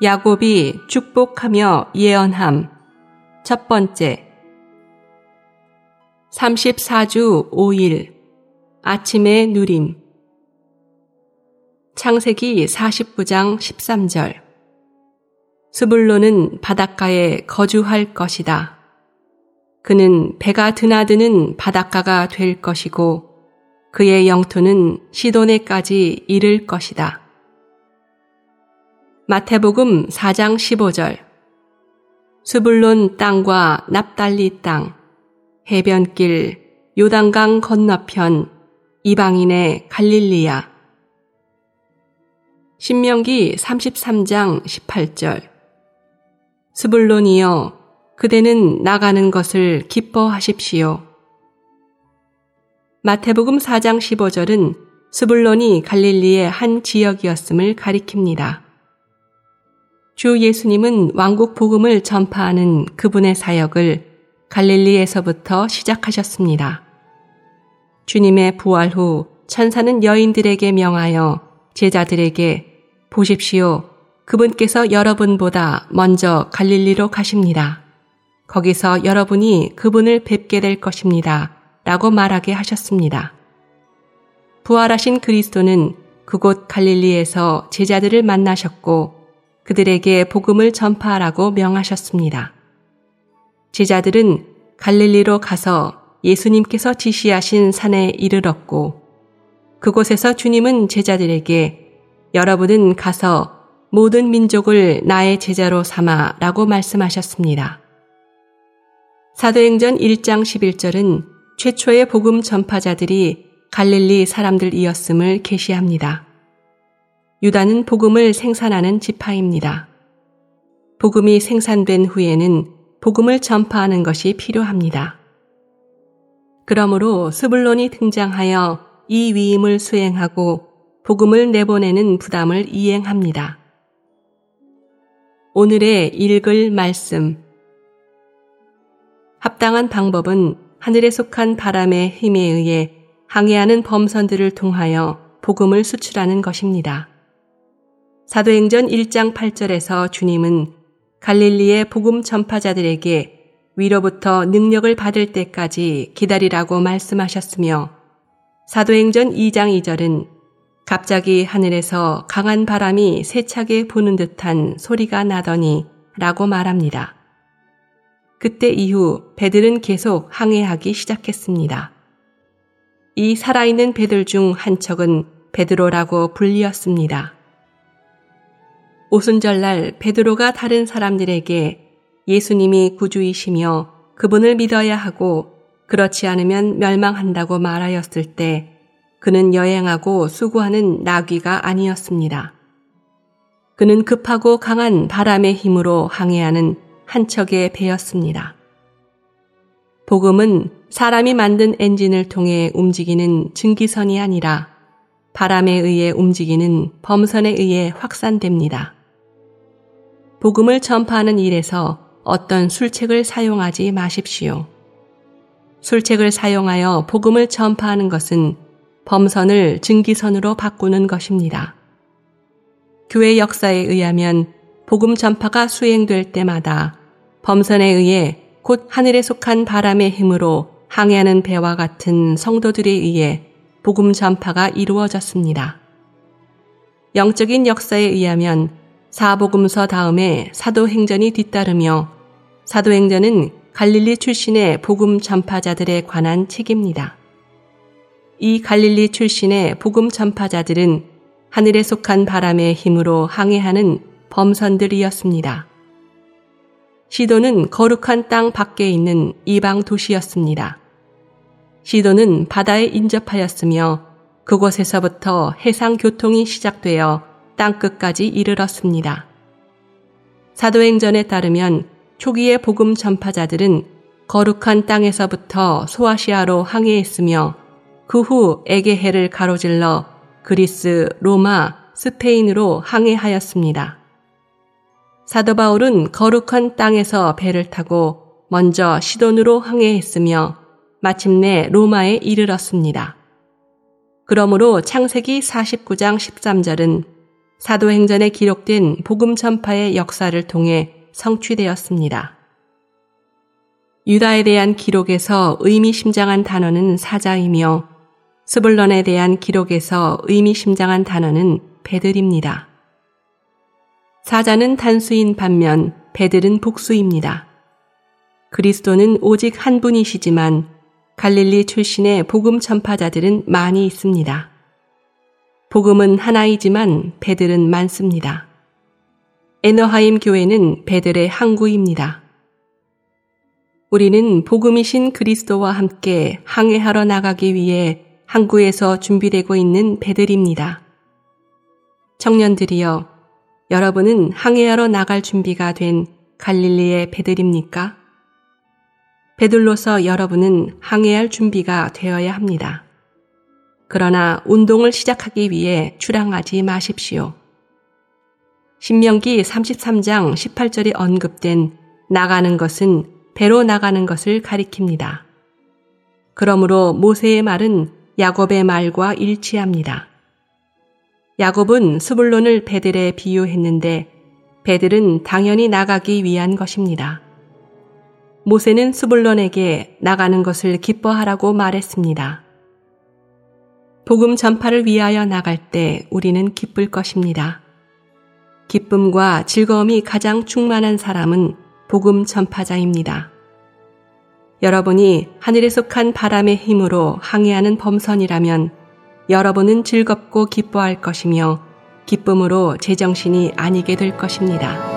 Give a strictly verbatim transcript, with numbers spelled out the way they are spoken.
야곱이 축복하며 예언함. 첫 번째. 삼십사주 오일 아침의 누림. 창세기 사십구장 십삼절. 스불론은 바닷가에 거주할 것이다. 그는 배가 드나드는 바닷가가 될 것이고 그의 영토는 시돈에까지 이를 것이다. 마태복음 사장 십오절. 스불론 땅과 납달리 땅, 해변길, 요단강 건너편, 이방인의 갈릴리야. 신명기 삼십삼장 십팔절. 스불론이여, 그대는 나가는 것을 기뻐하십시오. 마태복음 사장 십오절은 스불론이 갈릴리의 한 지역이었음을 가리킵니다. 주 예수님은 왕국 복음을 전파하는 그분의 사역을 갈릴리에서부터 시작하셨습니다. 주님의 부활 후 천사는 여인들에게 명하여 제자들에게 보십시오. 그분께서 여러분보다 먼저 갈릴리로 가십니다. 거기서 여러분이 그분을 뵙게 될 것입니다. 라고 말하게 하셨습니다. 부활하신 그리스도는 그곳 갈릴리에서 제자들을 만나셨고 그들에게 복음을 전파하라고 명하셨습니다. 제자들은 갈릴리로 가서 예수님께서 지시하신 산에 이르렀고 그곳에서 주님은 제자들에게 여러분은 가서 모든 민족을 나의 제자로 삼아 라고 말씀하셨습니다. 사도행전 일장 십일절은 최초의 복음 전파자들이 갈릴리 사람들이었음을 계시합니다. 유다는 복음을 생산하는 지파입니다. 복음이 생산된 후에는 복음을 전파하는 것이 필요합니다. 그러므로 스불론이 등장하여 이 위임을 수행하고 복음을 내보내는 부담을 이행합니다. 오늘의 읽을 말씀. 합당한 방법은 하늘에 속한 바람의 힘에 의해 항해하는 범선들을 통하여 복음을 수출하는 것입니다. 사도행전 일장 팔절에서 주님은 갈릴리의 복음 전파자들에게 위로부터 능력을 받을 때까지 기다리라고 말씀하셨으며 사도행전 이장 이절은 갑자기 하늘에서 강한 바람이 세차게 부는 듯한 소리가 나더니 라고 말합니다. 그때 이후 배들은 계속 항해하기 시작했습니다. 이 살아있는 배들 중 한 척은 베드로라고 불리었습니다. 오순절날 베드로가 다른 사람들에게 예수님이 구주이시며 그분을 믿어야 하고 그렇지 않으면 멸망한다고 말하였을 때 그는 여행하고 수고하는 나귀가 아니었습니다. 그는 급하고 강한 바람의 힘으로 항해하는 한 척의 배였습니다. 복음은 사람이 만든 엔진을 통해 움직이는 증기선이 아니라 바람에 의해 움직이는 범선에 의해 확산됩니다. 복음을 전파하는 일에서 어떤 술책을 사용하지 마십시오. 술책을 사용하여 복음을 전파하는 것은 범선을 증기선으로 바꾸는 것입니다. 교회 역사에 의하면 복음 전파가 수행될 때마다 범선에 의해 곧 하늘에 속한 바람의 힘으로 항해하는 배와 같은 성도들에 의해 복음 전파가 이루어졌습니다. 영적인 역사에 의하면 사복음서 다음에 사도행전이 뒤따르며 사도행전은 갈릴리 출신의 복음 전파자들에 관한 책입니다. 이 갈릴리 출신의 복음 전파자들은 하늘에 속한 바람의 힘으로 항해하는 범선들이었습니다. 시돈은 거룩한 땅 밖에 있는 이방 도시였습니다. 시돈은 바다에 인접하였으며 그곳에서부터 해상 교통이 시작되어 땅끝까지 이르렀습니다. 사도행전에 따르면 초기의 복음 전파자들은 거룩한 땅에서부터 소아시아로 항해했으며 그 후 에게해를 가로질러 그리스, 로마, 스페인으로 항해하였습니다. 사도 바울은 거룩한 땅에서 배를 타고 먼저 시돈으로 항해했으며 마침내 로마에 이르렀습니다. 그러므로 창세기 사십구장 십삼절은 사도행전에 기록된 복음 전파의 역사를 통해 성취되었습니다. 유다에 대한 기록에서 의미심장한 단어는 사자이며 스불론에 대한 기록에서 의미심장한 단어는 베들입니다. 사자는 단수인 반면 베들은 복수입니다. 그리스도는 오직 한 분이시지만 갈릴리 출신의 복음 전파자들은 많이 있습니다. 복음은 하나이지만 베들은 많습니다. 에너하임 교회는 베들의 항구입니다. 우리는 복음이신 그리스도와 함께 항해하러 나가기 위해 항구에서 준비되고 있는 베들입니다. 청년들이여, 여러분은 항해하러 나갈 준비가 된 갈릴리의 베들입니까? 베들로서 여러분은 항해할 준비가 되어야 합니다. 그러나 운동을 시작하기 위해 출항하지 마십시오. 신명기 삼십삼 장 십팔 절에 언급된 나가는 것은 배로 나가는 것을 가리킵니다. 그러므로 모세의 말은 야곱의 말과 일치합니다. 야곱은 스불론을 베들에 비유했는데 베들은 당연히 나가기 위한 것입니다. 모세는 스불론에게 나가는 것을 기뻐하라고 말했습니다. 복음 전파를 위하여 나갈 때 우리는 기쁠 것입니다. 기쁨과 즐거움이 가장 충만한 사람은 복음 전파자입니다. 여러분이 하늘에 속한 바람의 힘으로 항해하는 범선이라면 여러분은 즐겁고 기뻐할 것이며 기쁨으로 제정신이 아니게 될 것입니다.